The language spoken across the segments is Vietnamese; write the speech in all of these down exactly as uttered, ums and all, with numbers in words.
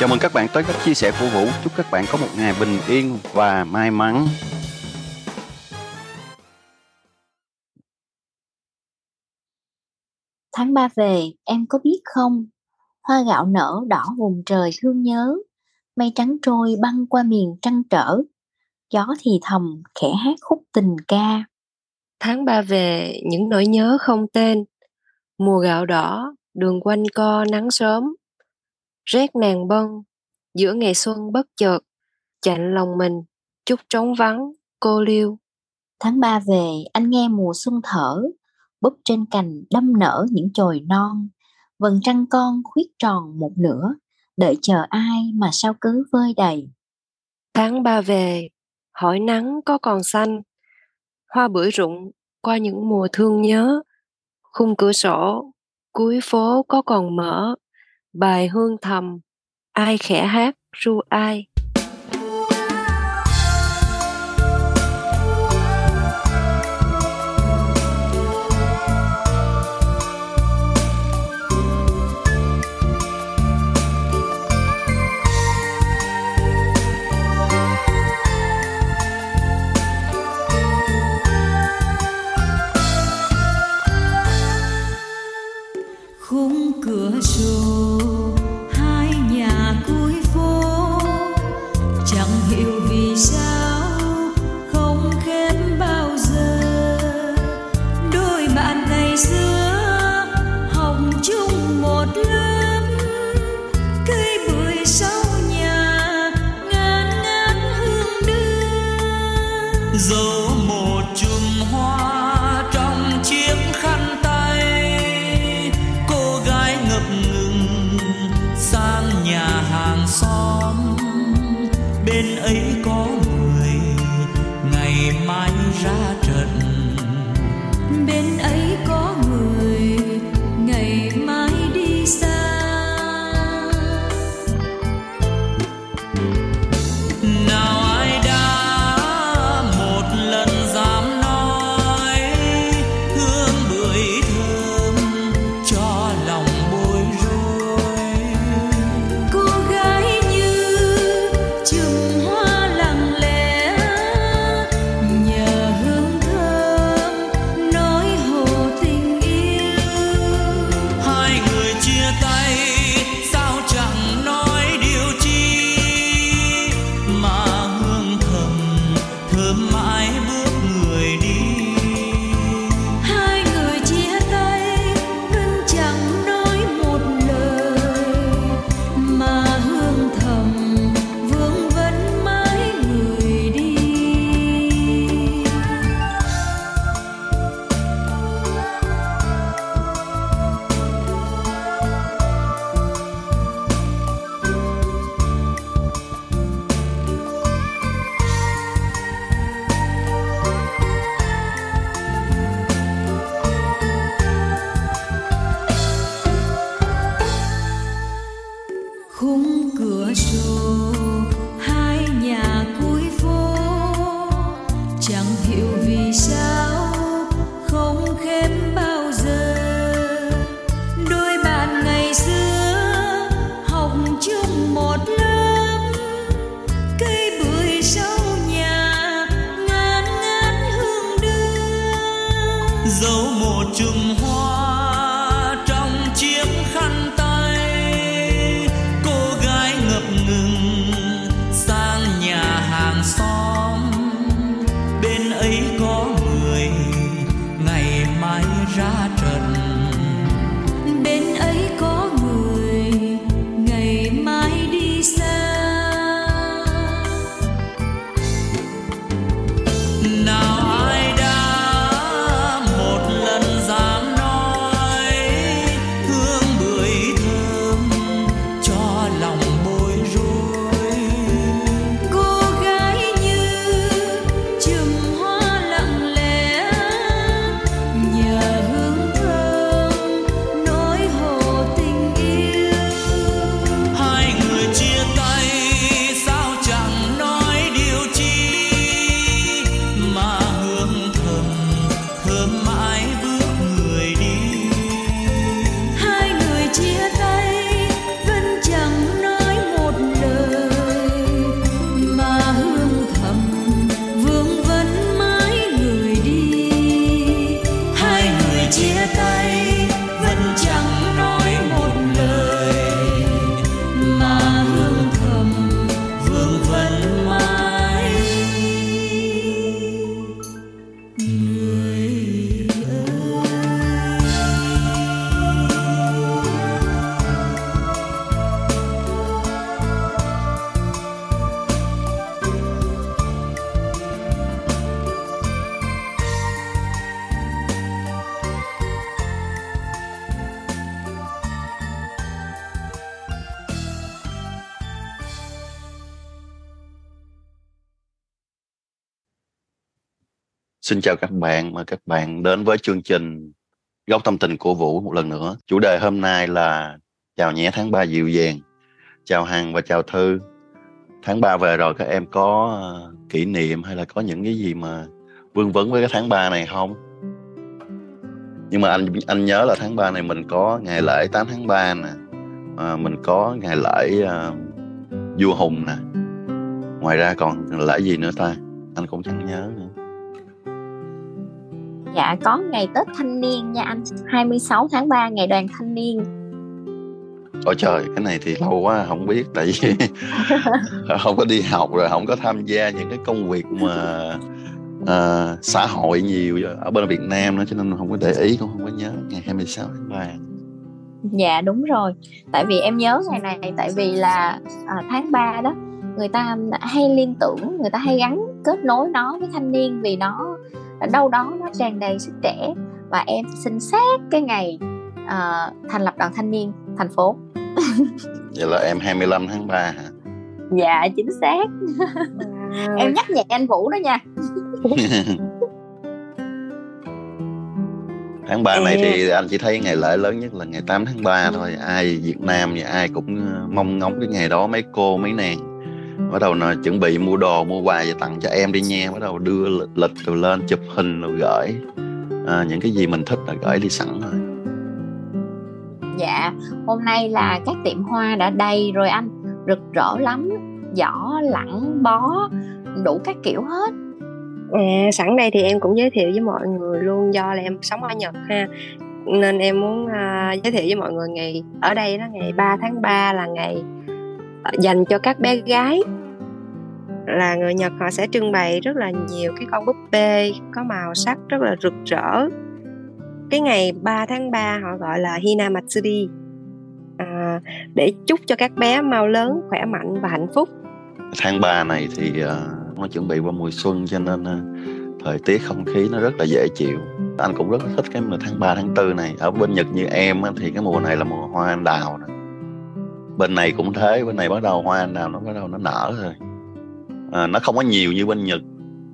Chào mừng các bạn tới các chia sẻ của Vũ. Chúc các bạn có một ngày bình yên và may mắn. Tháng ba về, em có biết không? Hoa gạo nở đỏ vùng trời thương nhớ, mây trắng trôi băng qua miền trăng trở, gió thì thầm khẽ hát khúc tình ca. Tháng ba về, những nỗi nhớ không tên, mùa gạo đỏ, đường quanh co nắng sớm, rét nàng bân, giữa ngày xuân bất chợt, chạnh lòng mình, chút trống vắng, cô liêu. Tháng ba về, anh nghe mùa xuân thở, búp trên cành đâm nở những chồi non, vầng trăng con khuyết tròn một nửa, đợi chờ ai mà sao cứ vơi đầy. Tháng ba về, hỏi nắng có còn xanh, hoa bưởi rụng qua những mùa thương nhớ, khung cửa sổ, cuối phố có còn mở, bài hương thầm, ai khẽ hát ru ai. Khung cửa sổ hai nhà cuối phố, chẳng hiểu vì sao không khép bao giờ. Đôi bạn ngày xưa học chung một lớp, cây bưởi sau nhà ngát ngát hương đưa. Dẫu một chùm hoa trong chiếc khăn xóm, bên ấy có người ngày mai ra trận, bên ấy có người ngày mai đi xa. Nào ai đã một lần dám nói hương bưởi thơm cho lòng bối rối. Cô gái khung cửa sổ hai nhà cuối phố, chẳng hiểu vì sao không khép bao giờ. Đôi bạn ngày xưa học chung một lớp, cây bưởi sau nhà ngát ngát hương đưa. Dẫu một chùm hoa trong chiếc khăn tay, ngập ngừng sang nhà hàng. Xin chào các bạn, mời các bạn đến với chương trình Góc Tâm Tình của Vũ một lần nữa. Chủ đề hôm nay là chào nhé tháng ba dịu dàng. Chào Hằng và chào Thư. Tháng ba về rồi các em có kỷ niệm hay là có những cái gì mà vương vấn với cái tháng ba này không? Nhưng mà anh anh nhớ là tháng ba này mình có ngày lễ tám tháng ba nè, à, mình có ngày lễ uh, vua Hùng nè. Ngoài ra còn lễ gì nữa ta? Anh cũng chẳng nhớ nữa. Dạ, có ngày Tết Thanh Niên nha anh, hai mươi sáu tháng ba, ngày đoàn Thanh Niên. Ôi trời, cái này thì lâu quá không biết. Tại vì không có đi học rồi, không có tham gia những cái công việc mà uh, xã hội nhiều ở bên Việt Nam nữa, cho nên không có để ý, cũng không có nhớ ngày hai mươi sáu tháng ba. Dạ đúng rồi, tại vì em nhớ ngày này, tại vì là à, tháng ba đó, người ta hay liên tưởng, người ta hay gắn kết nối nó với thanh niên vì nó đâu đó nó tràn đầy sức trẻ. Và em xin xét cái ngày uh, thành lập đoàn thanh niên thành phố. Vậy là em hai mươi lăm tháng ba hả? Dạ chính xác. Wow. Em nhắc nhẹ anh Vũ đó nha. Tháng ba này thì anh chỉ thấy ngày lễ lớn nhất là ngày tám tháng ba thôi. Ai Việt Nam thì ai cũng mong ngóng cái ngày đó. Mấy cô mấy nàng bắt đầu nó chuẩn bị mua đồ, mua quà và tặng cho em đi nha. Bắt đầu đưa lịch rồi lên, chụp hình rồi gửi, à, những cái gì mình thích là gửi đi sẵn rồi. Dạ, hôm nay là các tiệm hoa đã đầy rồi anh, rực rỡ lắm, giỏ, lẵng, bó, đủ các kiểu hết. À, sẵn đây thì em cũng giới thiệu với mọi người luôn, do là em sống ở Nhật ha, nên em muốn à, giới thiệu với mọi người ngày ở đây đó, ngày ba tháng ba là ngày dành cho các bé gái. Là người Nhật họ sẽ trưng bày rất là nhiều cái con búp bê có màu sắc rất là rực rỡ. Cái ngày ba tháng ba họ gọi là Hinamatsuri, à, để chúc cho các bé mau lớn, khỏe mạnh và hạnh phúc. Tháng ba này thì uh, nó chuẩn bị qua mùa xuân, cho nên uh, thời tiết không khí nó rất là dễ chịu. Anh cũng rất thích cái tháng ba, tháng tư này. Ở bên Nhật như em thì cái mùa này là mùa hoa anh đào này. Bên này cũng thế, bên này bắt đầu hoa anh đào nó bắt đầu nó nở rồi. À, nó không có nhiều như bên Nhật,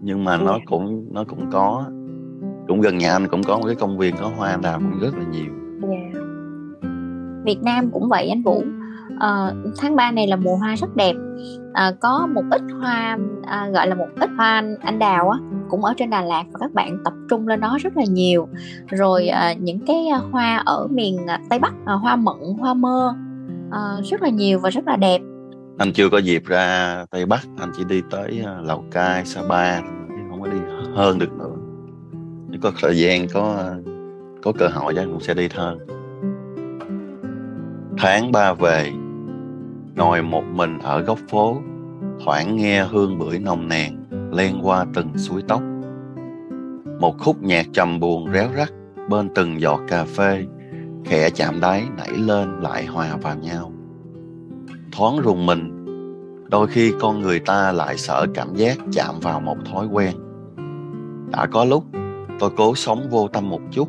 nhưng mà nó cũng nó cũng có. Cũng gần nhà anh cũng có một cái công viên có hoa anh đào cũng rất là nhiều. Yeah. Việt Nam cũng vậy anh Vũ. À, tháng ba này là mùa hoa rất đẹp. À, có một ít hoa, à, gọi là một ít hoa anh đào á, cũng ở trên Đà Lạt và các bạn tập trung lên đó rất là nhiều. Rồi à, những cái hoa ở miền Tây Bắc, à, hoa mận, hoa mơ. À, rất là nhiều và rất là đẹp. Anh chưa có dịp ra Tây Bắc, anh chỉ đi tới Lào Cai, Sapa, không có đi hơn được nữa. Nếu có thời gian, có có cơ hội chắc cũng sẽ đi hơn. Tháng ba về, ngồi một mình ở góc phố, thoảng nghe hương bưởi nồng nàn len qua từng suối tóc. Một khúc nhạc trầm buồn réo rắt bên từng giọt cà phê khẽ chạm đáy nảy lên lại hòa vào nhau. Thoáng rùng mình, đôi khi con người ta lại sợ cảm giác chạm vào một thói quen. Đã có lúc tôi cố sống vô tâm một chút,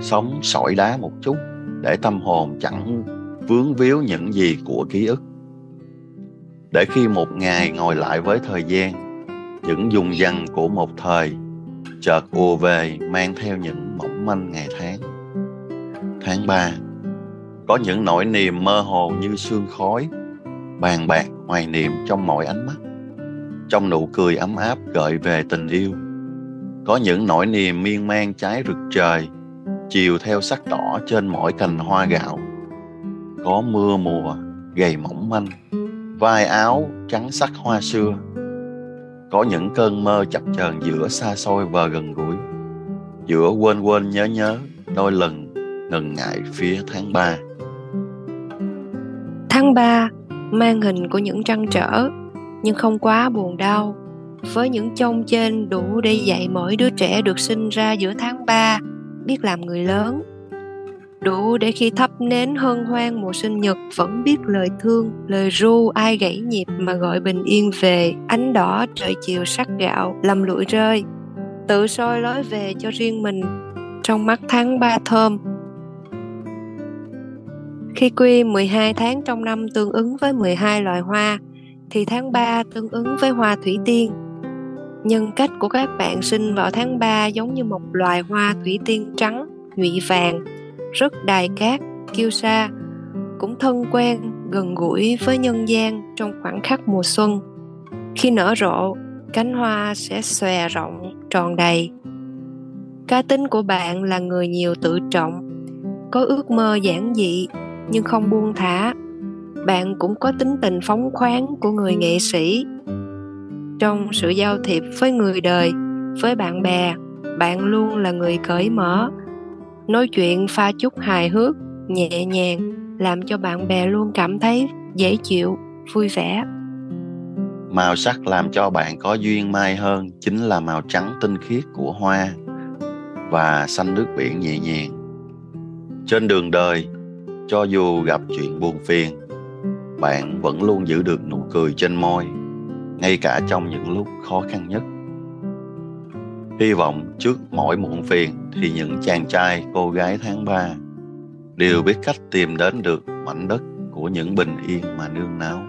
sống sỏi đá một chút, để tâm hồn chẳng vướng víu những gì của ký ức. Để khi một ngày ngồi lại với thời gian, những dùng dằng của một thời chợt ùa về mang theo những mỏng manh ngày tháng. Tháng ba, có những nỗi niềm mơ hồ như sương khói, bàn bạc hoài niệm trong mọi ánh mắt, trong nụ cười ấm áp gợi về tình yêu. Có những nỗi niềm miên man cháy rực trời, chiều theo sắc đỏ trên mỗi cành hoa gạo. Có mưa mùa, gầy mỏng manh, vai áo trắng sắc hoa xưa. Có những cơn mơ chập chờn giữa xa xôi và gần gũi, giữa quên quên nhớ nhớ, đôi lần ngần ngại phía tháng ba. Tháng ba mang hình của những trăn trở, nhưng không quá buồn đau, với những chông trên đủ để dạy mỗi đứa trẻ được sinh ra giữa tháng ba biết làm người lớn, đủ để khi thắp nến hân hoan mùa sinh nhật vẫn biết lời thương, lời ru ai gãy nhịp mà gọi bình yên về. Ánh đỏ trời chiều sắc gạo lầm lụi rơi, tự soi lối về cho riêng mình trong mắt tháng ba thơm. Khi quy mười hai tháng trong năm tương ứng với mười hai loài hoa, thì tháng ba tương ứng với hoa thủy tiên. Nhân cách của các bạn sinh vào tháng ba giống như một loài hoa thủy tiên trắng, nhụy vàng, rất đài cát, kiêu sa, cũng thân quen, gần gũi với nhân gian trong khoảnh khắc mùa xuân. Khi nở rộ, cánh hoa sẽ xòe rộng, tròn đầy. Cá tính của bạn là người nhiều tự trọng, có ước mơ giản dị nhưng không buông thả. Bạn cũng có tính tình phóng khoáng của người nghệ sĩ. Trong sự giao thiệp với người đời, với bạn bè, bạn luôn là người cởi mở, nói chuyện pha chút hài hước, nhẹ nhàng, làm cho bạn bè luôn cảm thấy dễ chịu, vui vẻ. Màu sắc làm cho bạn có duyên mai hơn chính là màu trắng tinh khiết của hoa và xanh nước biển nhẹ nhàng. Trên đường đời, cho dù gặp chuyện buồn phiền, bạn vẫn luôn giữ được nụ cười trên môi, ngay cả trong những lúc khó khăn nhất. Hy vọng trước mỗi muộn phiền thì những chàng trai cô gái tháng ba đều biết cách tìm đến được mảnh đất của những bình yên mà nương náu.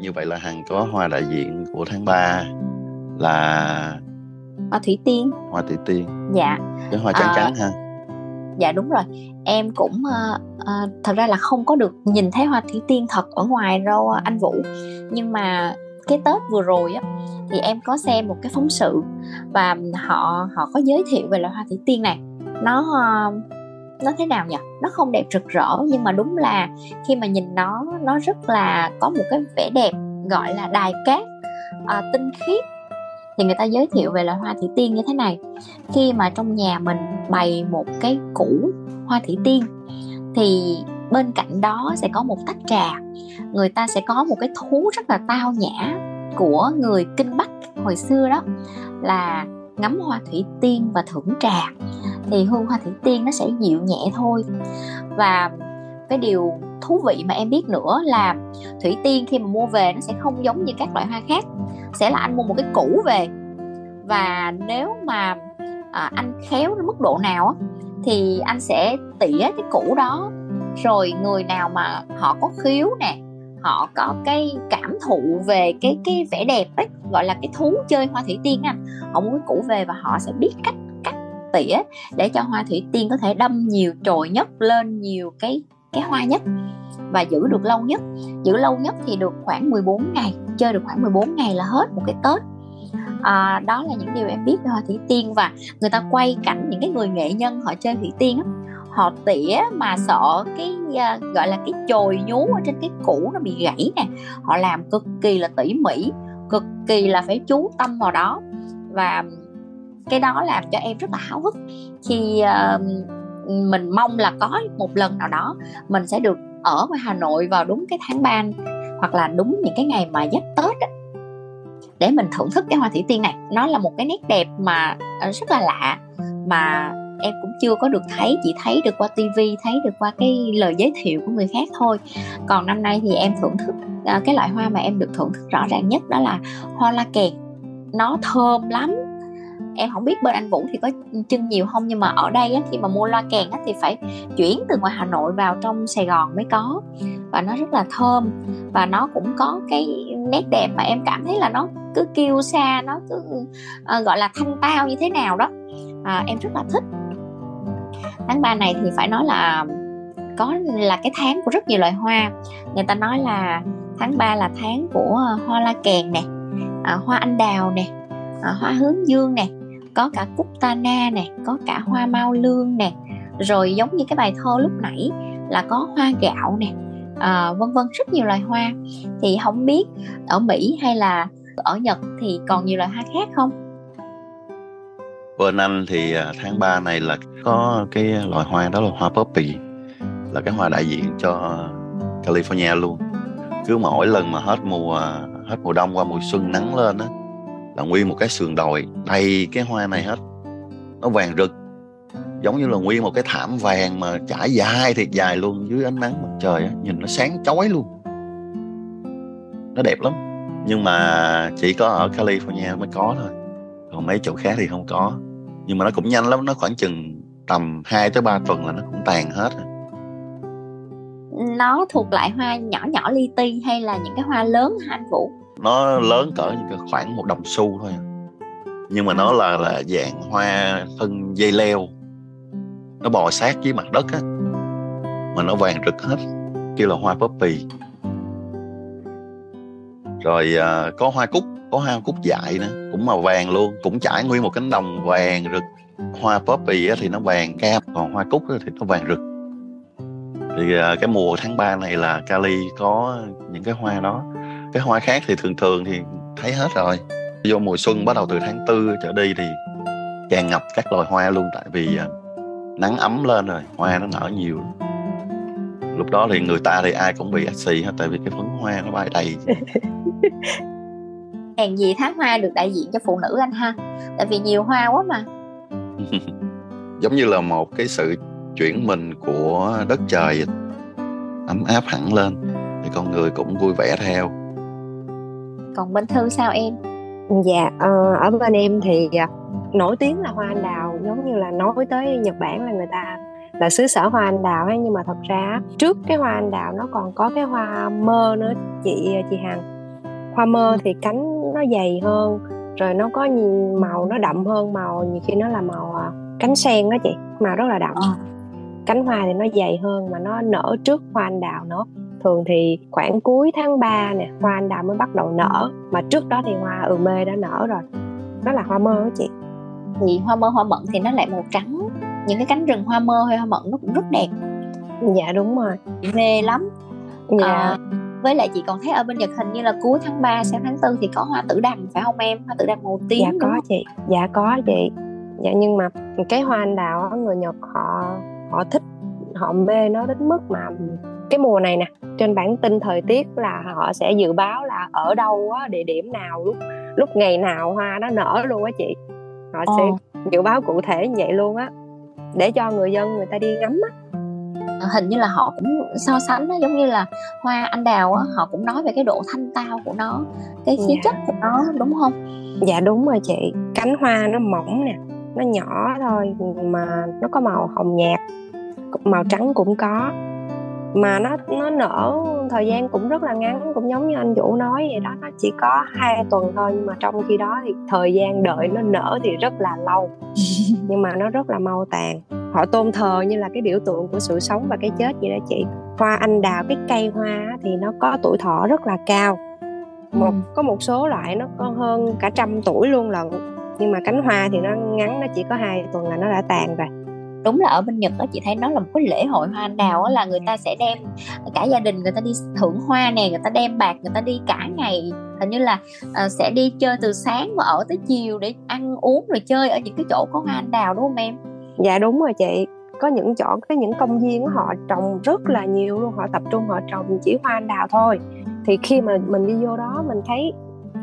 Như vậy là Hằng có hoa đại diện của tháng ba là hoa thủy tiên. Hoa thủy tiên. Dạ. Cái hoa trắng à, trắng ha. Dạ đúng rồi. Em cũng uh, uh, thật ra là không có được nhìn thấy hoa thủy tiên thật ở ngoài đâu anh Vũ. Nhưng mà cái Tết vừa rồi á thì em có xem một cái phóng sự và họ họ có giới thiệu về loại hoa thủy tiên này. Nó uh, nó thế nào nhỉ? Nó không đẹp rực rỡ nhưng mà đúng là khi mà nhìn nó, nó rất là có một cái vẻ đẹp gọi là đài cát, à, tinh khiết. Thì người ta giới thiệu về loại hoa thủy tiên như thế này: khi mà trong nhà mình bày một cái củ hoa thủy tiên thì bên cạnh đó sẽ có một tách trà. Người ta sẽ có một cái thú rất là tao nhã của người Kinh Bắc hồi xưa đó là ngắm hoa thủy tiên và thưởng trà. Thì hương hoa thủy tiên nó sẽ dịu nhẹ thôi. Và cái điều thú vị mà em biết nữa là thủy tiên khi mà mua về nó sẽ không giống như các loại hoa khác. Sẽ là anh mua một cái củ về, và nếu mà à, anh khéo đến mức độ nào á, thì anh sẽ tỉa cái củ đó. Rồi người nào mà họ có khiếu nè, họ có cái cảm thụ về cái, cái vẻ đẹp ấy, gọi là cái thú chơi hoa thủy tiên á, họ mua cái củ về và họ sẽ biết cách tỉa để cho hoa thủy tiên có thể đâm nhiều chồi nhất, lên nhiều cái cái hoa nhất và giữ được lâu nhất. Giữ lâu nhất thì được khoảng mười bốn ngày, chơi được khoảng mười bốn ngày là hết một cái Tết. À, đó là những điều em biết về hoa thủy tiên. Và người ta quay cảnh những cái người nghệ nhân họ chơi thủy tiên á, họ tỉa mà sợ cái uh, gọi là cái chồi nhú ở trên cái củ nó bị gãy nè. Họ làm cực kỳ là tỉ mỉ, cực kỳ là phải chú tâm vào đó. Và cái đó làm cho em rất là háo hức khi uh, mình mong là có một lần nào đó mình sẽ được ở ngoài Hà Nội vào đúng cái tháng ba hoặc là đúng những cái ngày mà giáp Tết ấy, để mình thưởng thức cái hoa thủy tiên này. Nó là một cái nét đẹp mà uh, rất là lạ mà em cũng chưa có được thấy, chỉ thấy được qua tivi, thấy được qua cái lời giới thiệu của người khác thôi. Còn năm nay thì em thưởng thức uh, cái loại hoa mà em được thưởng thức rõ ràng nhất đó là hoa la kèn. Nó thơm lắm. Em không biết bên anh Vũ thì có trưng nhiều không, nhưng mà ở đây á, khi mà mua loa kèn á, thì phải chuyển từ ngoài Hà Nội vào trong Sài Gòn mới có. Và nó rất là thơm. Và nó cũng có cái nét đẹp mà em cảm thấy là nó cứ kiêu sa, nó cứ uh, gọi là thanh tao như thế nào đó. à, Em rất là thích. Tháng ba này thì phải nói là có là cái tháng của rất nhiều loại hoa. Người ta nói là tháng ba là tháng của hoa la kèn nè, à, hoa anh đào nè, à, hoa hướng dương nè, có cả cúc ta na nè, có cả hoa mao lương nè, rồi giống như cái bài thơ lúc nãy là có hoa gạo nè, à, vân vân, rất nhiều loài hoa. Thì không biết ở Mỹ hay là ở Nhật thì còn nhiều loài hoa khác không? Bên Anh thì tháng ba này là có cái loài hoa đó là hoa poppy, là cái hoa đại diện cho California luôn. Cứ mỗi lần mà hết mùa hết mùa đông qua mùa xuân nắng lên á là nguyên một cái sườn đồi đầy cái hoa này hết. Nó vàng rực, giống như là nguyên một cái thảm vàng mà trải dài thiệt dài luôn dưới ánh nắng mặt trời á, nhìn nó sáng chói luôn. Nó đẹp lắm. Nhưng mà chỉ có ở California mới có thôi, còn mấy chỗ khác thì không có. Nhưng mà nó cũng nhanh lắm, nó khoảng chừng tầm hai tới ba tuần là nó cũng tàn hết rồi. nó thuộc loại hoa nhỏ nhỏ li ti hay là những cái hoa lớn hả anh Vũ? Nó lớn cỡ khoảng một đồng xu thôi, nhưng mà nó là, là dạng hoa thân dây leo, nó bò sát với mặt đất á, mà nó vàng rực hết, kêu là hoa poppy. Rồi à, có hoa cúc, có hoa cúc dại nữa, cũng màu vàng luôn, cũng trải nguyên một cánh đồng vàng rực. Hoa poppy thì nó vàng cam, còn hoa cúc thì nó vàng rực. Thì à, cái mùa tháng ba này là Cali có những cái hoa đó. Cái hoa khác thì thường thường thì thấy hết rồi. Vô mùa xuân bắt đầu từ tháng tư trở đi thì tràn ngập các loài hoa luôn, tại vì à, nắng ấm lên rồi, hoa nó nở nhiều. Lúc đó thì người ta thì ai cũng bị ách xì hết, tại vì cái phấn hoa nó bay đầy. Hèn gì tháng hoa được đại diện cho phụ nữ anh ha, tại vì nhiều hoa quá mà. Giống như là một cái sự chuyển mình của đất trời ấm áp hẳn lên, thì con người cũng vui vẻ theo. Còn bên Thư sao em? Dạ, ở bên em thì nổi tiếng là hoa anh đào, giống như là nói tới Nhật Bản là người ta là xứ sở hoa anh đào ấy, nhưng mà thật ra trước cái hoa anh đào nó còn có cái hoa mơ nữa chị chị Hằng. Hoa mơ thì cánh nó dày hơn, rồi nó có màu nó đậm hơn, màu nhiều khi nó là màu cánh sen đó chị, màu rất là đậm. Cánh hoa thì nó dày hơn mà nó nở trước hoa anh đào nữa. Thường thì khoảng cuối tháng ba nè, hoa anh đào mới bắt đầu nở, mà trước đó thì hoa ừ mê đã nở rồi. Đó là hoa mơ đó chị. Thì hoa mơ, hoa mận thì nó lại màu trắng. Những cái cánh rừng hoa mơ hay hoa mận nó cũng rất đẹp. Dạ đúng rồi, mê lắm. Dạ. À, với lại chị còn thấy ở bên Nhật hình như là cuối tháng ba sang tháng tư thì có hoa tử đằng phải không em? Hoa tử đằng màu tím. Dạ có chị. Dạ có chị. Dạ nhưng mà cái hoa anh đào người Nhật họ họ thích, họ mê nó đến mức mà cái mùa này nè, trên bản tin thời tiết là họ sẽ dự báo là ở đâu á, địa điểm nào, lúc lúc ngày nào hoa nó nở luôn á chị. Họ ờ. sẽ dự báo cụ thể như vậy luôn á, để cho người dân người ta đi ngắm á. Hình như là họ cũng so sánh á, giống như là hoa anh đào á, họ cũng nói về cái độ thanh tao của nó, cái khí dạ. chất của nó, đúng không? Dạ đúng rồi chị. Cánh hoa nó mỏng nè, nó nhỏ thôi mà nó có màu hồng nhạt, màu trắng cũng có, mà nó nó nở thời gian cũng rất là ngắn, cũng giống như anh Vũ nói vậy đó, nó chỉ có hai tuần thôi, nhưng mà trong khi đó thì thời gian đợi nó nở thì rất là lâu. Nhưng mà nó rất là mau tàn. Họ tôn thờ như là cái biểu tượng của sự sống và cái chết vậy đó chị. Hoa anh đào, cái cây hoa thì nó có tuổi thọ rất là cao, một có một số loại nó có hơn cả trăm tuổi luôn lận, nhưng mà cánh hoa thì nó ngắn, nó chỉ có hai tuần là nó đã tàn rồi. Đúng là ở bên Nhật đó chị thấy nó là một cái lễ hội hoa anh đào á, là người ta sẽ đem cả gia đình người ta đi thưởng hoa nè, người ta đem bạc, người ta đi cả ngày, hình như là uh, sẽ đi chơi từ sáng và ở tới chiều để ăn uống rồi chơi ở những cái chỗ có hoa anh đào, đúng không em? Dạ đúng rồi chị. Có những chỗ, cái những công viên của họ trồng rất là nhiều luôn, họ tập trung họ trồng chỉ hoa anh đào thôi. Thì khi mà mình đi vô đó mình thấy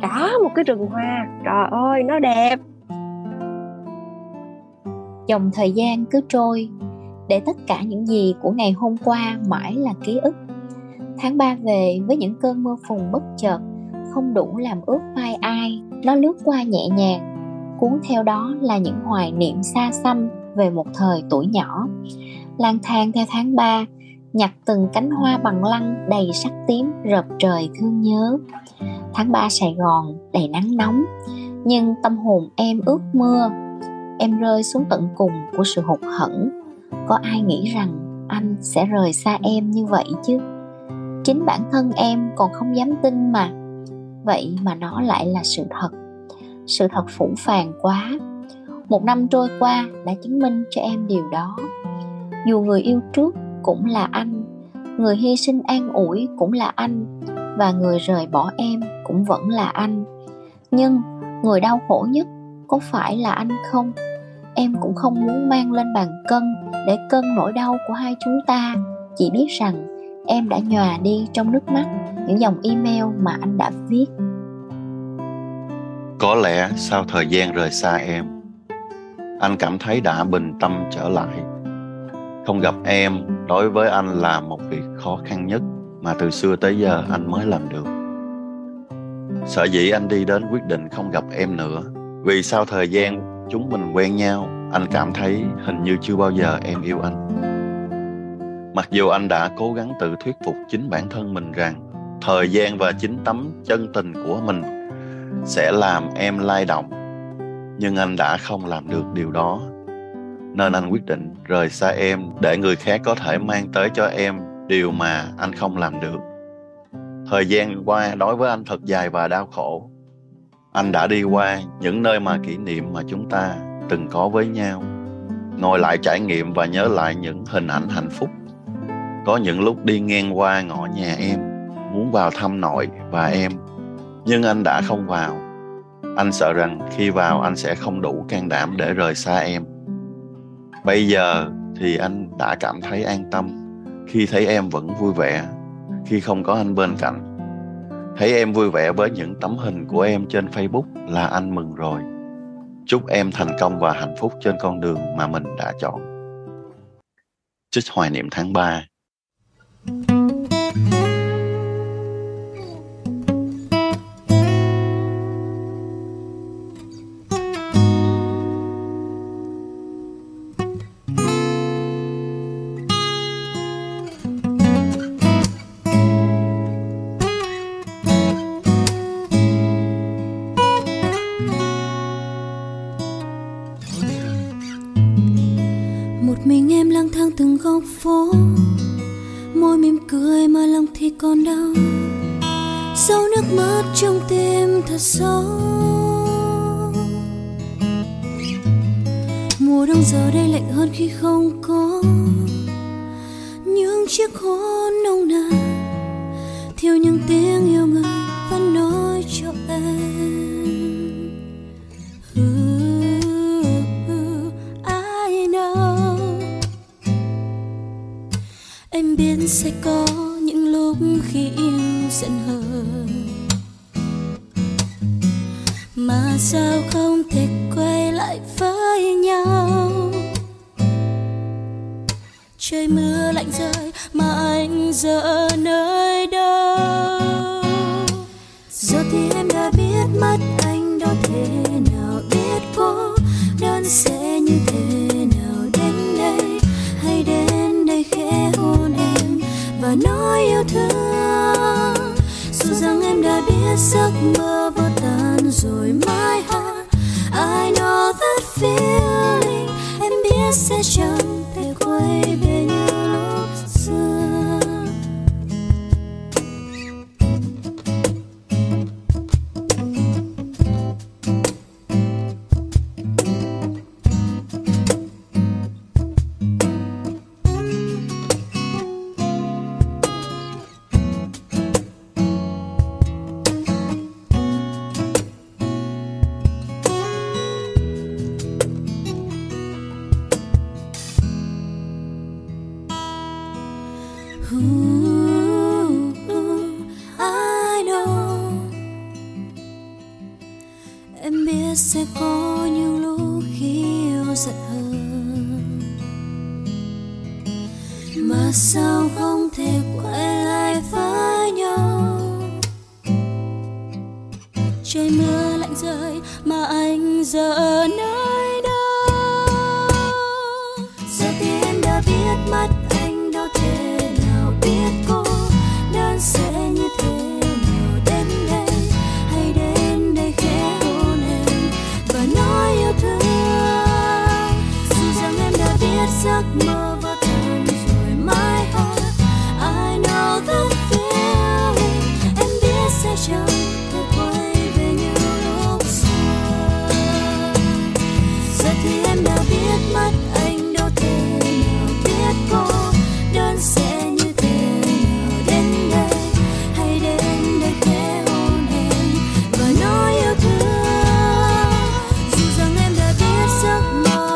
cả một cái rừng hoa, trời ơi nó đẹp. Dòng thời gian cứ trôi, để tất cả những gì của ngày hôm qua mãi là ký ức. Tháng ba về với những cơn mưa phùn bất chợt, không đủ làm ướt vai ai. Nó lướt qua nhẹ nhàng, cuốn theo đó là những hoài niệm xa xăm về một thời tuổi nhỏ. Lang thang theo tháng ba, nhặt từng cánh hoa bằng lăng đầy sắc tím rợp trời thương nhớ. Tháng ba Sài Gòn đầy nắng nóng, nhưng tâm hồn em ướt mưa. Em rơi xuống tận cùng của sự hụt hẫng. Có ai nghĩ rằng anh sẽ rời xa em như vậy chứ? Chính bản thân em còn không dám tin mà. Vậy mà nó lại là sự thật. Sự thật phũ phàng quá. Một năm trôi qua đã chứng minh cho em điều đó. Dù người yêu trước cũng là anh, người hy sinh an ủi cũng là anh, và người rời bỏ em cũng vẫn là anh. Nhưng người đau khổ nhất có phải là anh không? Em cũng không muốn mang lên bàn cân để cân nỗi đau của hai chúng ta. Chỉ biết rằng em đã nhòa đi trong nước mắt những dòng email mà anh đã viết. Có lẽ sau thời gian rời xa em, anh cảm thấy đã bình tâm trở lại. Không gặp em đối với anh là một việc khó khăn nhất mà từ xưa tới giờ anh mới làm được. Sở dĩ anh đi đến quyết định không gặp em nữa, vì sau thời gian chúng mình quen nhau, anh cảm thấy hình như chưa bao giờ em yêu anh. Mặc dù anh đã cố gắng tự thuyết phục chính bản thân mình rằng thời gian và chính tấm chân tình của mình sẽ làm em lay động, nhưng anh đã không làm được điều đó. Nên anh quyết định rời xa em để người khác có thể mang tới cho em điều mà anh không làm được. Thời gian qua đối với anh thật dài và đau khổ. Anh đã đi qua những nơi mà kỷ niệm mà chúng ta từng có với nhau, ngồi lại trải nghiệm và nhớ lại những hình ảnh hạnh phúc. Có những lúc đi ngang qua ngõ nhà em, muốn vào thăm nội và em, nhưng anh đã không vào. Anh sợ rằng khi vào anh sẽ không đủ can đảm để rời xa em. Bây giờ thì anh đã cảm thấy an tâm khi thấy em vẫn vui vẻ khi không có anh bên cạnh. Thấy em vui vẻ với những tấm hình của em trên Facebook là anh mừng rồi. Chúc em thành công và hạnh phúc trên con đường mà mình đã chọn. Trích hoài niệm tháng ba. Mình em lang thang từng góc phố, môi mỉm cười mà lòng thì còn đau, dấu nước mắt trong tim thật sâu. Mùa đông giờ đây lạnh hơn khi không có những chiếc hôn nồng nàn, thiếu những tiếng yêu người vẫn nói cho em. Em biết sẽ có những lúc khi yêu giận hờn, mà sao không thể quay lại với nhau. Trời mưa lạnh rơi mà anh giờ ở nơi đâu? Giờ thì em đã biết mất anh đâu thế nào, biết cô đơn sẽ như thế nào. Đến đây hay đến đây khẽ hôn em và nói yêu thương, dù rằng em đã biết giấc mơ vô tàn rồi mãi ha. I know that feeling, em biết sẽ chẳng thể quay về như lúc xưa. Sẽ có những lúc khi yêu giận hờn, mà sao không thể quay lại với nhau. Trời mưa lạnh rơi mà anh giờ ở nơi đâu? Giờ thì em đã biết mất anh đâu thế nào, biết cô đơn sẽ như thế. Giấc mơ và tàn rồi mãi hơn. I know that feeling, em biết sẽ chẳng thể quay về như lúc xưa. Giờ thì em đã biết mất anh đâu thế nào, biết cô đơn sẽ như thế nào. Đến đây hay đến đây khẽ hôn em và nói yêu thương, dù rằng em đã biết giấc mơ.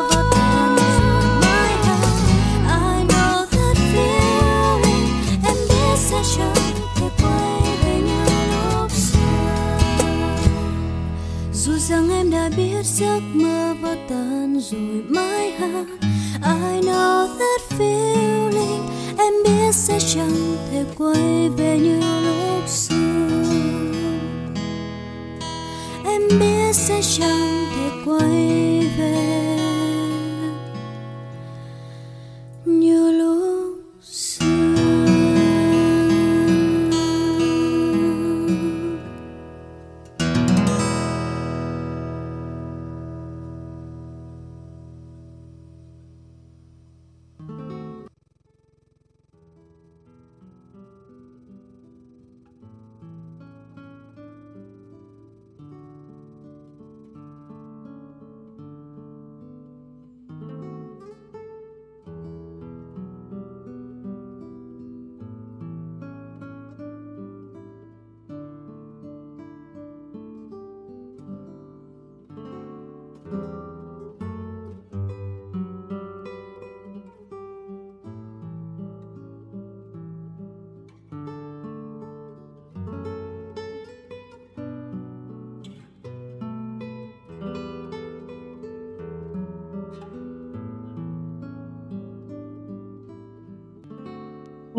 Biết giấc mơ vô tàn rồi mãi hẳn. I know that feeling, em biết sẽ chẳng thể quay về như lúc xưa. Em biết sẽ chẳng thể quay về như lúc xưa.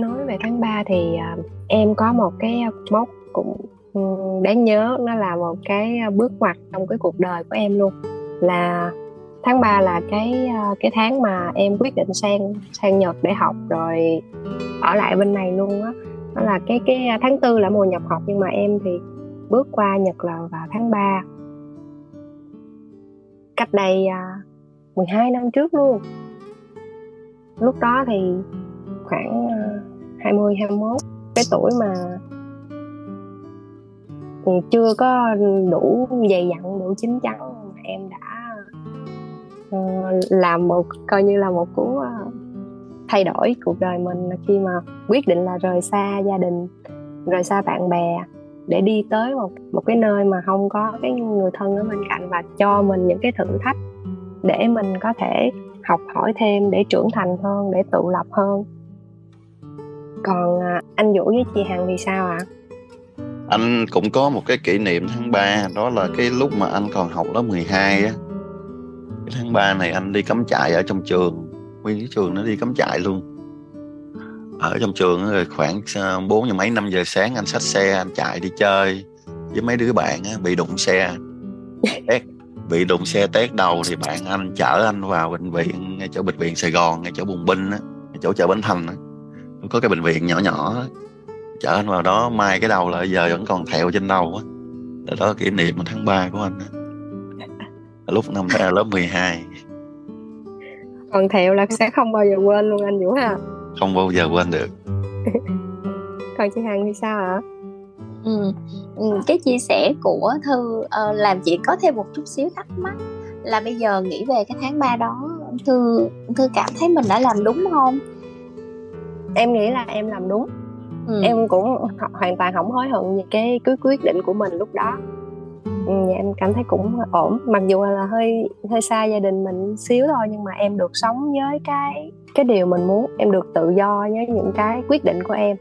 Nói về tháng ba thì uh, em có một cái mốc cũng đáng nhớ, nó là một cái bước ngoặt trong cái cuộc đời của em luôn. Là tháng ba là cái cái tháng mà em quyết định sang sang Nhật để học rồi ở lại bên này luôn á. Đó. Đó là cái cái tháng tư là mùa nhập học, nhưng mà em thì bước qua Nhật là vào tháng ba, cách đây uh, mười hai năm trước luôn. Lúc đó thì khoảng uh, hai mươi hai mươi mốt, cái tuổi mà chưa có đủ dày dặn, đủ chín chắn, mà em đã uh, làm một coi như là một cú uh, thay đổi cuộc đời mình, khi mà quyết định là rời xa gia đình, rời xa bạn bè để đi tới một một cái nơi mà không có cái người thân ở bên cạnh, và cho mình những cái thử thách để mình có thể học hỏi thêm, để trưởng thành hơn, để tự lập hơn. Còn uh, anh Vũ với chị Hằng thì sao ạ? À? Anh cũng có một cái kỷ niệm tháng ba, đó là cái lúc mà anh còn học lớp mười hai á. Cái tháng ba này anh đi cắm trại ở trong trường, nguyên cái trường nó đi cắm trại luôn. Ở trong trường rồi khoảng bốn giờ mấy năm giờ sáng anh xách xe anh chạy đi chơi với mấy đứa bạn á, bị đụng xe. Tét, bị đụng xe tét đầu thì bạn anh chở anh vào bệnh viện, ngay chỗ bệnh viện Sài Gòn, ngay chỗ Bùng Binh á, ngay chỗ chợ Bến Thành á. Có cái bệnh viện nhỏ nhỏ á. Chở anh vào đó, mai cái đầu là giờ vẫn còn thẹo trên đầu á. Đó, đó là kỷ niệm tháng ba của anh á, lúc năm ra lớp mười hai. Còn thẹo là sẽ không bao giờ quên luôn anh Vũ ha. Không bao giờ quên được. Còn chị Hằng thì sao ạ? Ừ. Cái chia sẻ của Thư uh, làm chị có thêm một chút xíu thắc mắc. Là bây giờ nghĩ về cái tháng ba đó, Thư, Thư cảm thấy mình đã làm đúng không? Em nghĩ là em làm đúng. Ừ. Em cũng hoàn toàn không hối hận về cái, cái quyết định của mình lúc đó. Ừ, em cảm thấy cũng ổn, mặc dù là hơi hơi xa gia đình mình xíu thôi, nhưng mà em được sống với cái cái điều mình muốn, em được tự do với những cái quyết định của em.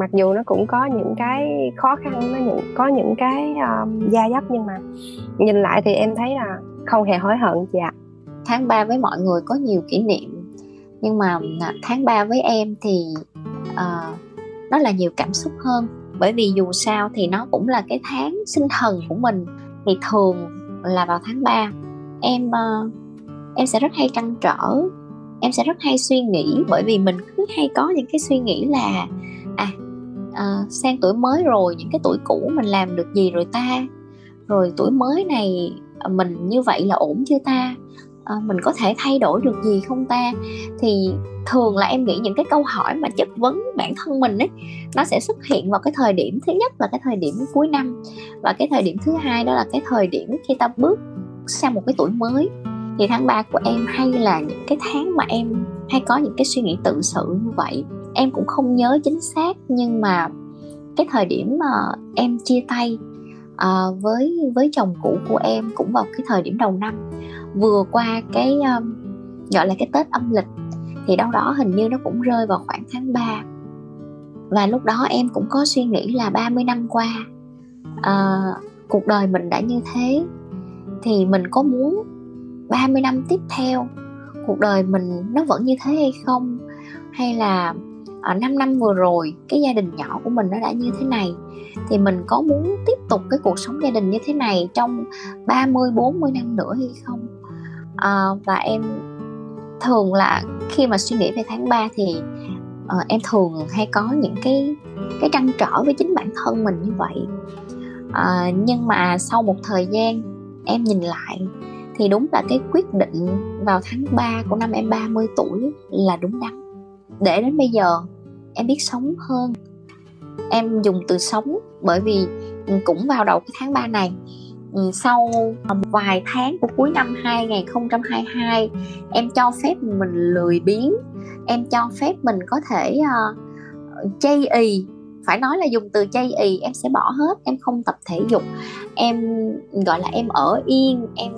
Mặc dù nó cũng có những cái khó khăn, nó những có những cái um, gia dấp, nhưng mà nhìn lại thì em thấy là không hề hối hận chị ạ. Tháng ba với mọi người có nhiều kỷ niệm, nhưng mà tháng ba với em thì uh, nó là nhiều cảm xúc hơn. Bởi vì dù sao thì nó cũng là cái tháng sinh thần của mình, thì thường là vào tháng ba em, em sẽ rất hay trăn trở, em sẽ rất hay suy nghĩ. Bởi vì mình cứ hay có những cái suy nghĩ là à, à sang tuổi mới rồi, những cái tuổi cũ mình làm được gì rồi ta, rồi tuổi mới này mình như vậy là ổn chưa ta, à, mình có thể thay đổi được gì không ta. Thì thường là em nghĩ những cái câu hỏi mà chất vấn bản thân mình ấy, nó sẽ xuất hiện vào cái thời điểm thứ nhất là cái thời điểm cuối năm, và cái thời điểm thứ hai đó là cái thời điểm khi ta bước sang một cái tuổi mới. Thì tháng ba của em hay là những cái tháng mà em hay có những cái suy nghĩ tự sự như vậy. Em cũng không nhớ chính xác, nhưng mà cái thời điểm mà em chia tay à, với, với chồng cũ của em cũng vào cái thời điểm đầu năm, vừa qua cái um, gọi là cái Tết âm lịch, thì đâu đó hình như nó cũng rơi vào khoảng tháng ba. Và lúc đó em cũng có suy nghĩ là ba mươi năm qua à, cuộc đời mình đã như thế, thì mình có muốn ba mươi năm tiếp theo cuộc đời mình nó vẫn như thế hay không. Hay là à, năm năm vừa rồi cái gia đình nhỏ của mình nó đã như thế này, thì mình có muốn tiếp tục cái cuộc sống gia đình như thế này trong ba mươi bốn mươi năm nữa hay không. à, Và em thường là khi mà suy nghĩ về tháng ba thì uh, em thường hay có những cái cái trăn trở với chính bản thân mình như vậy. Uh, nhưng mà sau một thời gian em nhìn lại thì đúng là cái quyết định vào tháng ba của năm em ba mươi tuổi là đúng đắn. Để đến bây giờ em biết sống hơn. Em dùng từ sống bởi vì cũng vào đầu cái tháng ba này, sau vài tháng của cuối năm hai không hai hai, em cho phép mình lười biếng, em cho phép mình có thể uh, chây ì, phải nói là dùng từ chây ì. Em sẽ bỏ hết, em không tập thể dục, em gọi là em ở yên, em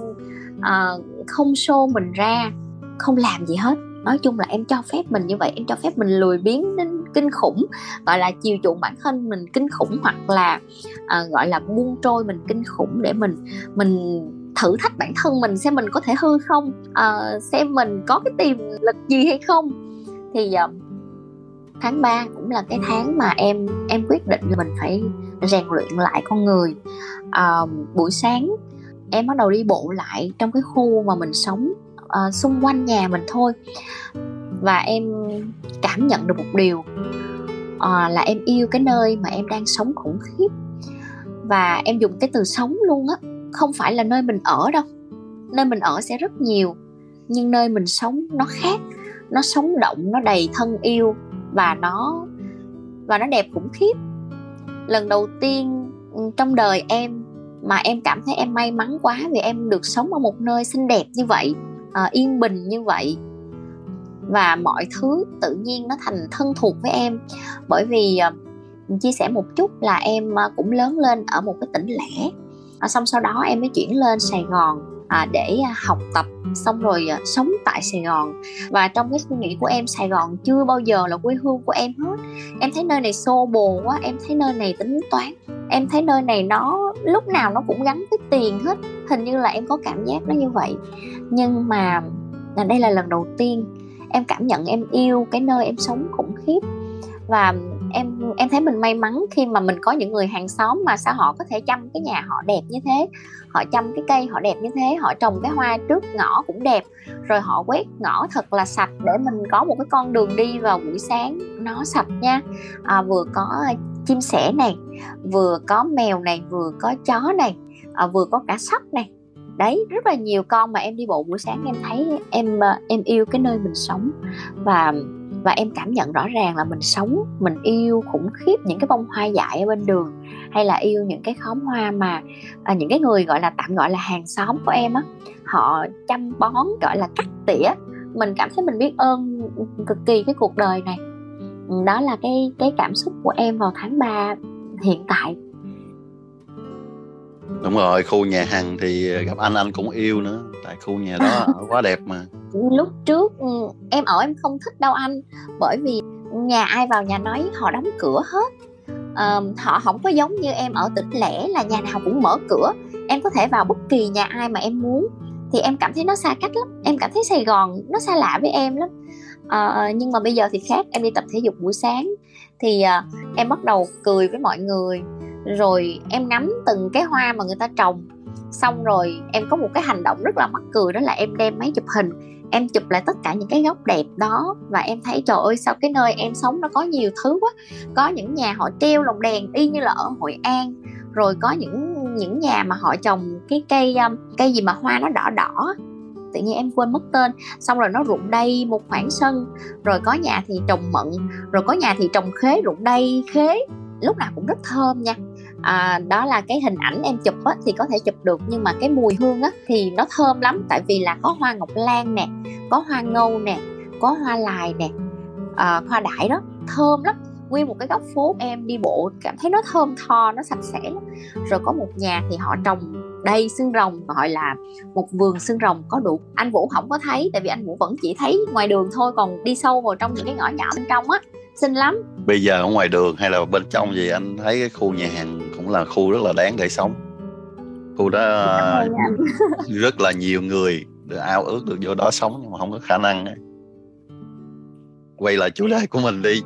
uh, không show mình ra, không làm gì hết. Nói chung là em cho phép mình như vậy, em cho phép mình lười biếng đến kinh khủng, gọi là chiều chuộng bản thân mình kinh khủng, hoặc là à, gọi là buông trôi mình kinh khủng, để mình mình thử thách bản thân mình xem mình có thể hư không, à, xem mình có cái tiềm lực gì hay không. Thì à, tháng ba cũng là cái tháng mà em em quyết định là mình phải rèn luyện lại con người. À, buổi sáng em bắt đầu đi bộ lại trong cái khu mà mình sống, à, xung quanh nhà mình thôi. Và em cảm nhận được một điều, à, là em yêu cái nơi mà em đang sống khủng khiếp. Và em dùng cái từ sống luôn á, không phải là nơi mình ở đâu. Nơi mình ở sẽ rất nhiều, nhưng nơi mình sống nó khác, nó sống động, nó đầy thân yêu và nó và nó đẹp khủng khiếp. Lần đầu tiên trong đời em mà em cảm thấy em may mắn quá vì em được sống ở một nơi xinh đẹp như vậy, à, yên bình như vậy. Và mọi thứ tự nhiên nó thành thân thuộc với em. Bởi vì à, chia sẻ một chút là em cũng lớn lên ở một cái tỉnh lẻ, à, xong sau đó em mới chuyển lên Sài Gòn, à, để học tập, xong rồi à, sống tại Sài Gòn. Và trong cái suy nghĩ của em, Sài Gòn chưa bao giờ là quê hương của em hết. Em thấy nơi này xô bồ quá, em thấy nơi này tính toán, em thấy nơi này nó lúc nào nó cũng gắn với tiền hết. Hình như là em có cảm giác nó như vậy. Nhưng mà đây là lần đầu tiên em cảm nhận em yêu cái nơi em sống khủng khiếp. Và em em thấy mình may mắn khi mà mình có những người hàng xóm mà sao họ có thể chăm cái nhà họ đẹp như thế, họ chăm cái cây họ đẹp như thế, họ trồng cái hoa trước ngõ cũng đẹp, rồi họ quét ngõ thật là sạch để mình có một cái con đường đi vào buổi sáng nó sạch nha. À, vừa có chim sẻ này, vừa có mèo này, vừa có chó này, à, vừa có cả sóc này. Đấy, rất là nhiều con mà em đi bộ buổi sáng em thấy em em yêu cái nơi mình sống. Và và em cảm nhận rõ ràng là mình sống, mình yêu khủng khiếp những cái bông hoa dại ở bên đường, hay là yêu những cái khóm hoa mà à, những cái người gọi là tạm gọi là hàng xóm của em á, họ chăm bón gọi là cắt tỉa. Mình cảm thấy mình biết ơn cực kỳ cái cuộc đời này. Đó là cái, cái cảm xúc của em vào tháng ba hiện tại. Đúng rồi, khu nhà hàng thì gặp anh anh cũng yêu nữa, tại khu nhà đó ở quá đẹp mà. Lúc trước em ở em không thích đâu anh, bởi vì nhà ai vào nhà nấy, họ đóng cửa hết. À, họ không có giống như em ở tỉnh lẻ là nhà nào cũng mở cửa, em có thể vào bất kỳ nhà ai mà em muốn. Thì em cảm thấy nó xa cách lắm, em cảm thấy Sài Gòn nó xa lạ với em lắm. À, nhưng mà bây giờ thì khác, em đi tập thể dục buổi sáng thì à, em bắt đầu cười với mọi người. Rồi em ngắm từng cái hoa mà người ta trồng. Xong rồi em có một cái hành động rất là mắc cười, đó là em đem máy chụp hình, em chụp lại tất cả những cái góc đẹp đó. Và em thấy trời ơi, sao cái nơi em sống nó có nhiều thứ quá. Có những nhà họ treo lồng đèn y như là ở Hội An. Rồi có những những nhà mà họ trồng cái cây cây gì mà hoa nó đỏ đỏ, tự nhiên em quên mất tên. Xong rồi nó rụng đầy một khoảng sân. Rồi có nhà thì trồng mận, rồi có nhà thì trồng khế, rụng đầy khế, lúc nào cũng rất thơm nha. À, đó là cái hình ảnh em chụp á, thì có thể chụp được, nhưng mà cái mùi hương á, thì nó thơm lắm. Tại vì là có hoa ngọc lan nè, có hoa ngâu nè, có hoa lài nè, à, hoa đại đó, thơm lắm. Nguyên một cái góc phố em đi bộ cảm thấy nó thơm tho, nó sạch sẽ lắm. Rồi có một nhà thì họ trồng đầy xương rồng, gọi là một vườn xương rồng có đủ. Anh Vũ không có thấy, tại vì anh Vũ vẫn chỉ thấy ngoài đường thôi, còn đi sâu vào trong những cái ngõ nhỏ bên trong á, xinh lắm. Bây giờ ở ngoài đường hay là bên trong gì, anh thấy cái khu nhà hàng cũng là khu rất là đáng để sống. Khu đó rất là nhiều người ao ước được vô đó sống, nhưng mà không có khả năng ấy. Quay lại chủ đề của mình đi.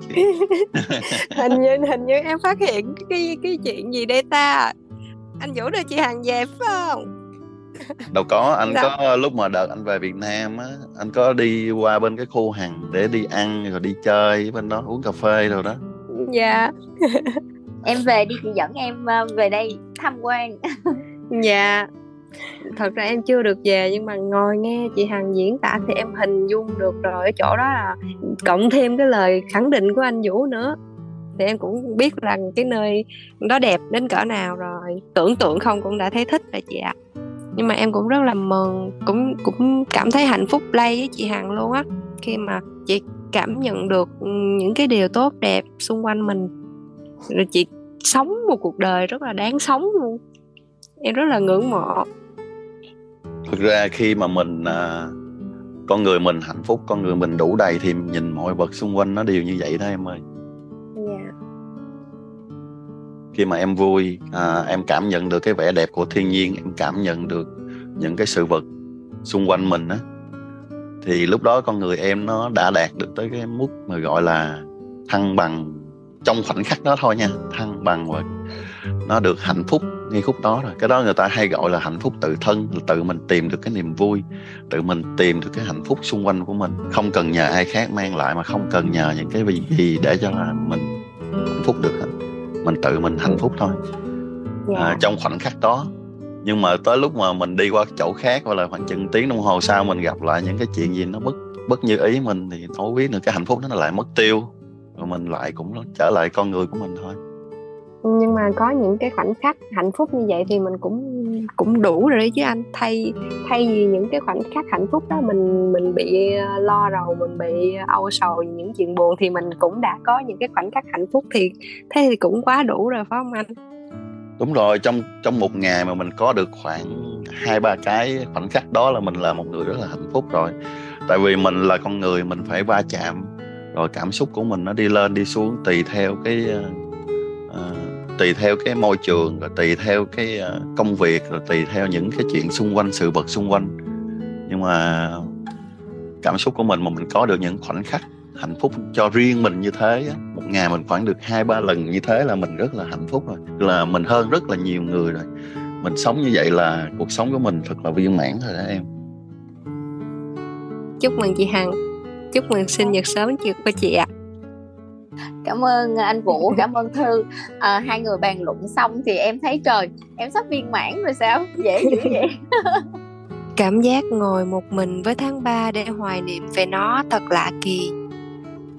hình như hình như em phát hiện cái cái chuyện gì đây ta. Anh Vũ đưa chị Hằng về phải không? Đâu có, anh dạ. Có lúc mà đợt anh về Việt Nam á, anh có đi qua bên cái khu hàng để đi ăn rồi đi chơi bên đó, uống cà phê rồi đó. Dạ. Em về đi, chị dẫn em về đây tham quan. Dạ. Thật ra em chưa được về, nhưng mà ngồi nghe chị Hằng diễn tả thì em hình dung được rồi. Ở chỗ đó là cộng thêm cái lời khẳng định của anh Vũ nữa, thì em cũng biết rằng cái nơi đó đẹp đến cỡ nào rồi. Tưởng tượng không cũng đã thấy thích rồi chị ạ. À. Nhưng mà em cũng rất là mừng, cũng cũng cảm thấy hạnh phúc lây với chị Hằng luôn á, khi mà chị cảm nhận được những cái điều tốt đẹp xung quanh mình. Rồi chị sống một cuộc đời rất là đáng sống luôn. Em rất là ngưỡng mộ. Thực ra khi mà mình à, con người mình hạnh phúc, con người mình đủ đầy thì nhìn mọi vật xung quanh nó đều như vậy đó em ơi. Yeah. Khi mà em vui, à, em cảm nhận được cái vẻ đẹp của thiên nhiên, em cảm nhận được những cái sự vật xung quanh mình á, thì lúc đó con người em nó đã đạt được tới cái mức mà gọi là thăng bằng trong khoảnh khắc đó thôi nha, thăng bằng và nó được hạnh phúc ngay khúc đó rồi. Cái đó người ta hay gọi là hạnh phúc tự thân, là tự mình tìm được cái niềm vui, tự mình tìm được cái hạnh phúc xung quanh của mình, không cần nhờ ai khác mang lại, mà không cần nhờ những cái gì để cho là mình hạnh phúc được hết, mình tự mình hạnh phúc thôi. Yeah. À, trong khoảnh khắc đó. Nhưng mà tới lúc mà mình đi qua chỗ khác và là khoảng chừng tiếng đồng hồ sau mình gặp lại những cái chuyện gì nó bất bất như ý mình thì đâu biết được, cái hạnh phúc đó nó lại mất tiêu, rồi mình lại cũng trở lại con người của mình thôi. Nhưng mà có những cái khoảnh khắc hạnh phúc như vậy thì mình cũng cũng đủ rồi đấy chứ anh. Thay thay vì những cái khoảnh khắc hạnh phúc đó mình mình bị lo rầu, mình bị âu sầu những chuyện buồn, thì mình cũng đã có những cái khoảnh khắc hạnh phúc, thì thế thì cũng quá đủ rồi phải không anh? Đúng rồi, trong trong một ngày mà mình có được khoảng hai ba cái khoảnh khắc đó là mình là một người rất là hạnh phúc rồi. Tại vì mình là con người, mình phải va chạm, rồi cảm xúc của mình nó đi lên đi xuống tùy theo cái uh, tùy theo cái môi trường, rồi tùy theo cái công việc, rồi tùy theo những cái chuyện xung quanh, sự vật xung quanh. Nhưng mà cảm xúc của mình mà mình có được những khoảnh khắc hạnh phúc cho riêng mình như thế, một ngày mình khoảng được hai ba lần như thế là mình rất là hạnh phúc rồi, là mình hơn rất là nhiều người rồi. Mình sống như vậy là cuộc sống của mình thật là viên mãn rồi đó em. Chúc mừng chị Hằng, chúc mừng sinh nhật sớm chị của chị ạ. Cảm ơn anh Vũ, cảm ơn Thư. À, hai người bàn luận xong thì em thấy trời, em sắp viên mãn rồi sao, dễ dữ vậy. Cảm giác ngồi một mình với tháng ba để hoài niệm về nó thật lạ kỳ.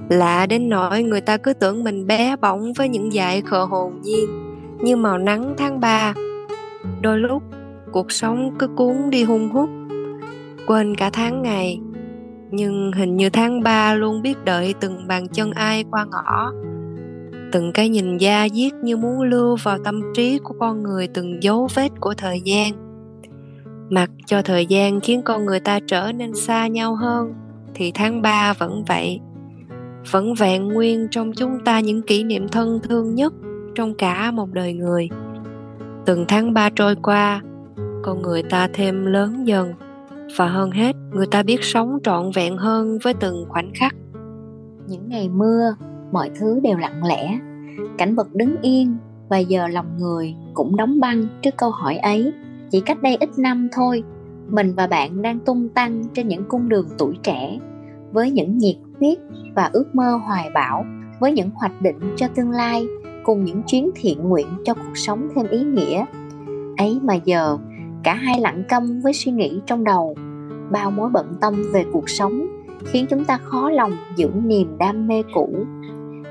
Lạ đến nỗi người ta cứ tưởng mình bé bỏng với những dải khờ hồn nhiên như màu nắng tháng ba. Đôi lúc cuộc sống cứ cuốn đi hun hút, quên cả tháng ngày. Nhưng hình như tháng ba luôn biết đợi từng bàn chân ai qua ngõ, từng cái nhìn da diết như muốn lưu vào tâm trí của con người từng dấu vết của thời gian. Mặc cho thời gian khiến con người ta trở nên xa nhau hơn, thì tháng ba vẫn vậy, vẫn vẹn nguyên trong chúng ta những kỷ niệm thân thương nhất trong cả một đời người. Từng tháng ba trôi qua, con người ta thêm lớn dần, và hơn hết người ta biết sống trọn vẹn hơn với từng khoảnh khắc. Những ngày mưa, mọi thứ đều lặng lẽ, cảnh vật đứng yên, và giờ lòng người cũng đóng băng trước câu hỏi ấy. Chỉ cách đây ít năm thôi, mình và bạn đang tung tăng trên những cung đường tuổi trẻ, với những nhiệt huyết và ước mơ hoài bão, với những hoạch định cho tương lai, cùng những chuyến thiện nguyện cho cuộc sống thêm ý nghĩa. Ấy mà giờ cả hai lặng câm với suy nghĩ trong đầu. Bao mối bận tâm về cuộc sống khiến chúng ta khó lòng giữ niềm đam mê cũ.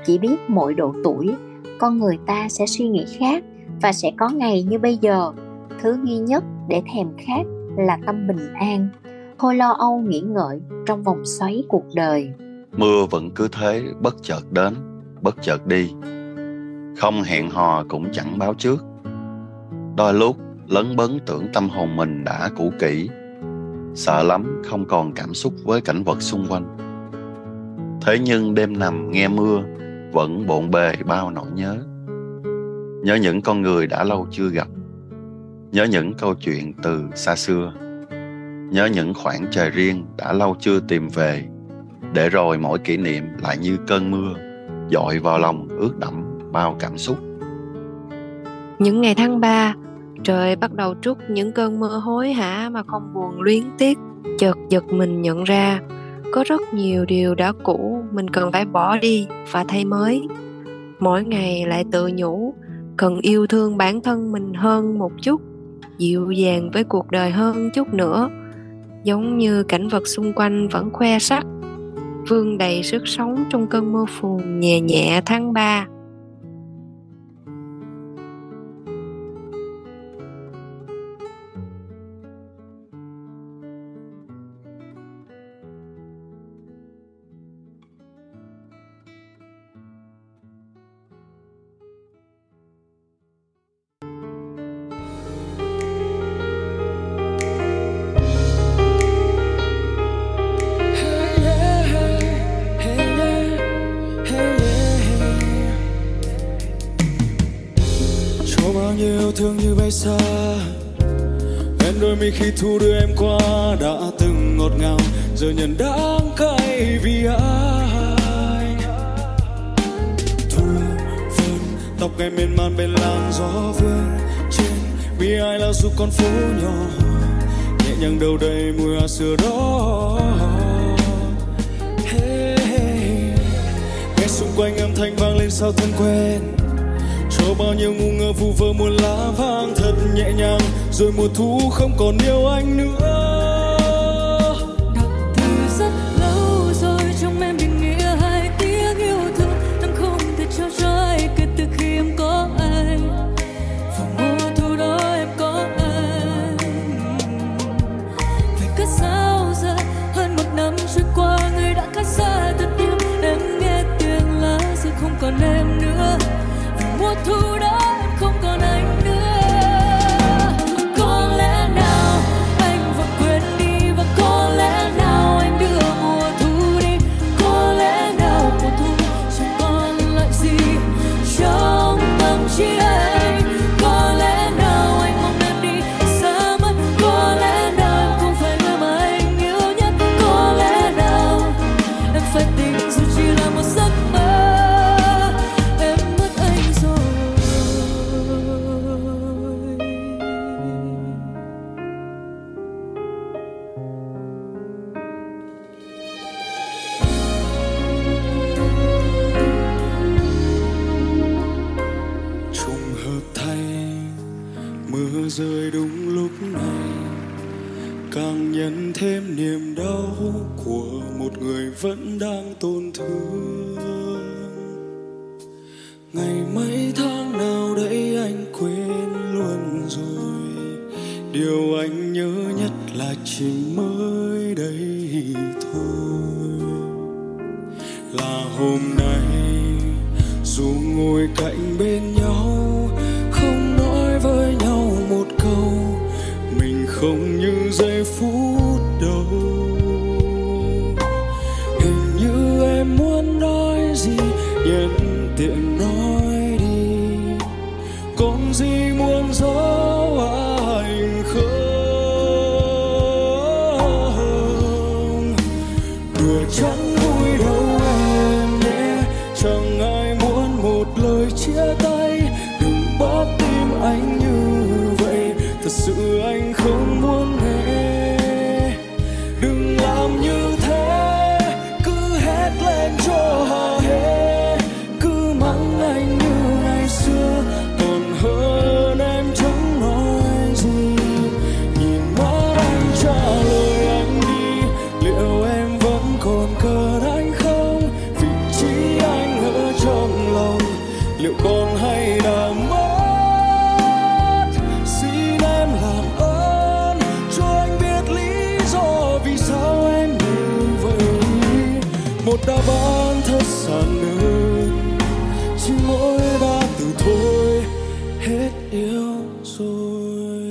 Chỉ biết mỗi độ tuổi, con người ta sẽ suy nghĩ khác, và sẽ có ngày như bây giờ. Thứ duy nhất để thèm khát là tâm bình an, thôi lo âu nghĩ ngợi trong vòng xoáy cuộc đời. Mưa vẫn cứ thế bất chợt đến, bất chợt đi, không hẹn hò cũng chẳng báo trước. Đôi lúc lấn bấn tưởng tâm hồn mình đã cũ kỹ, sợ lắm không còn cảm xúc với cảnh vật xung quanh. Thế nhưng đêm nằm nghe mưa vẫn bộn bề bao nỗi nhớ. Nhớ những con người đã lâu chưa gặp, nhớ những câu chuyện từ xa xưa, nhớ những khoảng trời riêng đã lâu chưa tìm về. Để rồi mỗi kỷ niệm lại như cơn mưa dội vào lòng ướt đẫm bao cảm xúc. Những ngày tháng ba, trời bắt đầu trút những cơn mưa hối hả mà không buồn luyến tiếc. Chợt giật mình nhận ra có rất nhiều điều đã cũ mình cần phải bỏ đi và thay mới. Mỗi ngày lại tự nhủ cần yêu thương bản thân mình hơn một chút, dịu dàng với cuộc đời hơn chút nữa. Giống như cảnh vật xung quanh vẫn khoe sắc, vương đầy sức sống trong cơn mưa phùn nhẹ nhẹ tháng ba. Khi thu đưa em qua đã từng ngọt ngào, giờ nhận đắng cay vì anh. tóc em miên man bên làn gió vương trên bi ai là du con phố nhỏ nhẹ nhàng đầu đầy mùi hoa xưa đó. Hey, hey. Nghe xung quanh âm thanh vang lên sao thân quen, cho bao nhiêu ngu ngơ vu vơ muôn lá vàng thật nhẹ nhàng, rồi mùa thu không còn yêu anh nữa. Còn em nữa, mùa thu đó em không còn anh nữa. Có lẽ nào anh vẫn quên đi, và có lẽ nào anh đưa mùa thu đi. Có lẽ nào mùa thu chẳng còn lại gì trong tâm trí anh. Có lẽ nào anh mong em đi xa mất. Có lẽ nào em không phải người mà anh yêu nhất. Có lẽ nào em phải tình dù chỉ là một giấc mơ. Rơi đúng lúc này càng nhận thêm niềm đau của một người vẫn đang tổn thương. Ngày mấy tháng nào đấy anh quên luôn rồi, điều anh nhớ nhất là chỉ mới đây thôi. Là hôm nay dù ngồi cạnh bên nhau không như giây phút đầu, hình như em muốn nói gì nhân tiện nói đi, còn gì muốn giấu anh không. Đùa chẳng vui đâu em nhé, chẳng ai muốn một lời chia tay, đừng bóp tim anh như vậy, thật sự anh không. Một đáp án thật giản đơn, chỉ mỗi ba từ thôi, hết yêu rồi.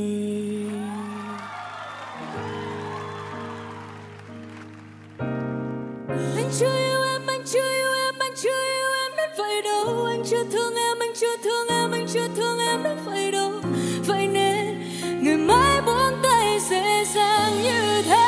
Anh chưa yêu em, anh chưa yêu em, anh chưa yêu em đến vậy đâu. Anh chưa thương em, anh chưa thương em, anh chưa thương em đến vậy đâu. Vậy nên người mãi buông tay dễ dàng như thế.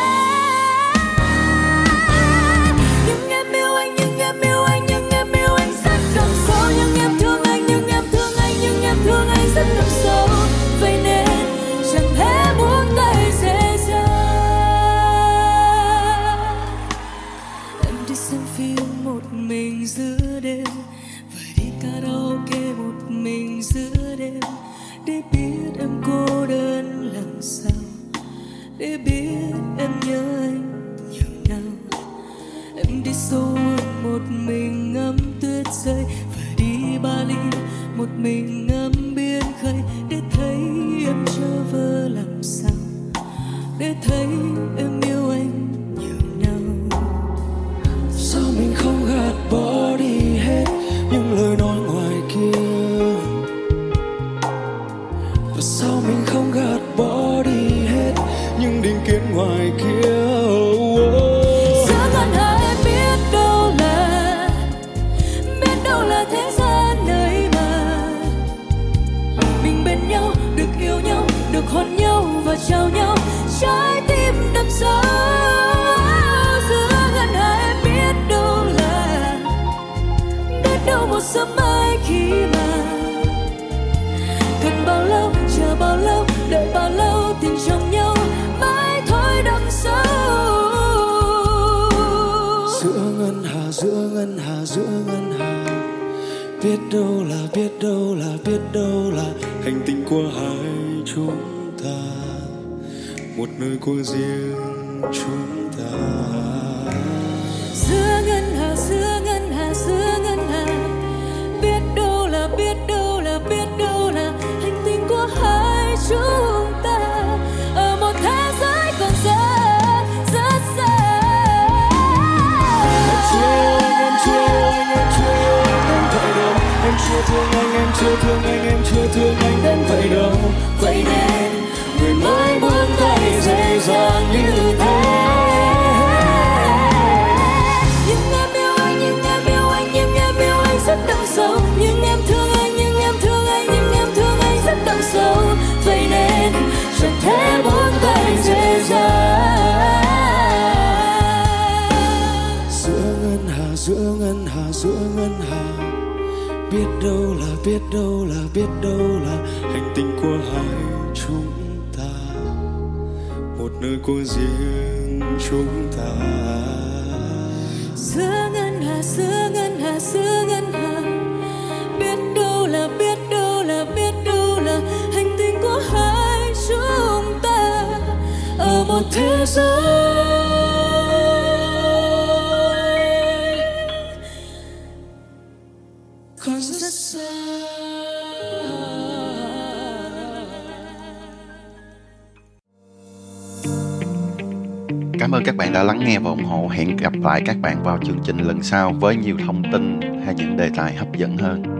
Để biết em nhớ anh nhiều nào, em đi sâu một mình ngắm tuyết rơi, và đi Bali một mình ngắm biển khơi, để thấy em trở vỡ làm sao, để thấy em yêu anh nhiều nào. Sao mình không gạt bỏ đi hết những lời nói ngoài kia, và sao mình không gạt bỏ đi hết những định kiến ngoài kia. Oh, oh. Sao còn ai biết đâu là, biết đâu là thế gian nơi mà mình bên nhau, được yêu nhau, được hôn nhau và trao nhau trái tim đâm sâu. Sao còn ai biết đâu là, biết đâu một sớm mai khi mà biết đâu là biết đâu là biết đâu là hành tinh của hai chúng ta, một nơi của riêng chúng ta. Giữa ngân hà, giữa ngân hà, giữa ngân hà, biết đâu là biết đâu là biết đâu là hành tinh của hai chúng ta, ở một thế giới còn xa rất xa. Em chưa thương anh, em chưa yêu anh đến vậy đâu. Em chưa thương anh, em chưa thương anh, em chưa thương anh đến vậy đâu. Vậy nên người mới buông tay dễ dàng như thế. Nhưng em yêu anh, nhưng em yêu anh, nhưng em yêu anh rất đậm sâu. Nhưng em thương anh, nhưng em thương anh, nhưng em thương anh rất đậm sâu. Vậy nên chẳng thể buông tay dễ dàng. Giữa ngân hà, giữa ngân hà, biết đâu là biết đâu là biết đâu là hành tinh của hai chúng ta, một nơi của riêng chúng ta. Giữa ngân hà, giữa ngân hà, giữa ngân hà, biết đâu là biết đâu là biết đâu là hành tinh của hai chúng ta, ở một thế giới. Cảm ơn các bạn đã lắng nghe và ủng hộ. Hẹn gặp lại các bạn vào chương trình lần sau với nhiều thông tin hay những đề tài hấp dẫn hơn.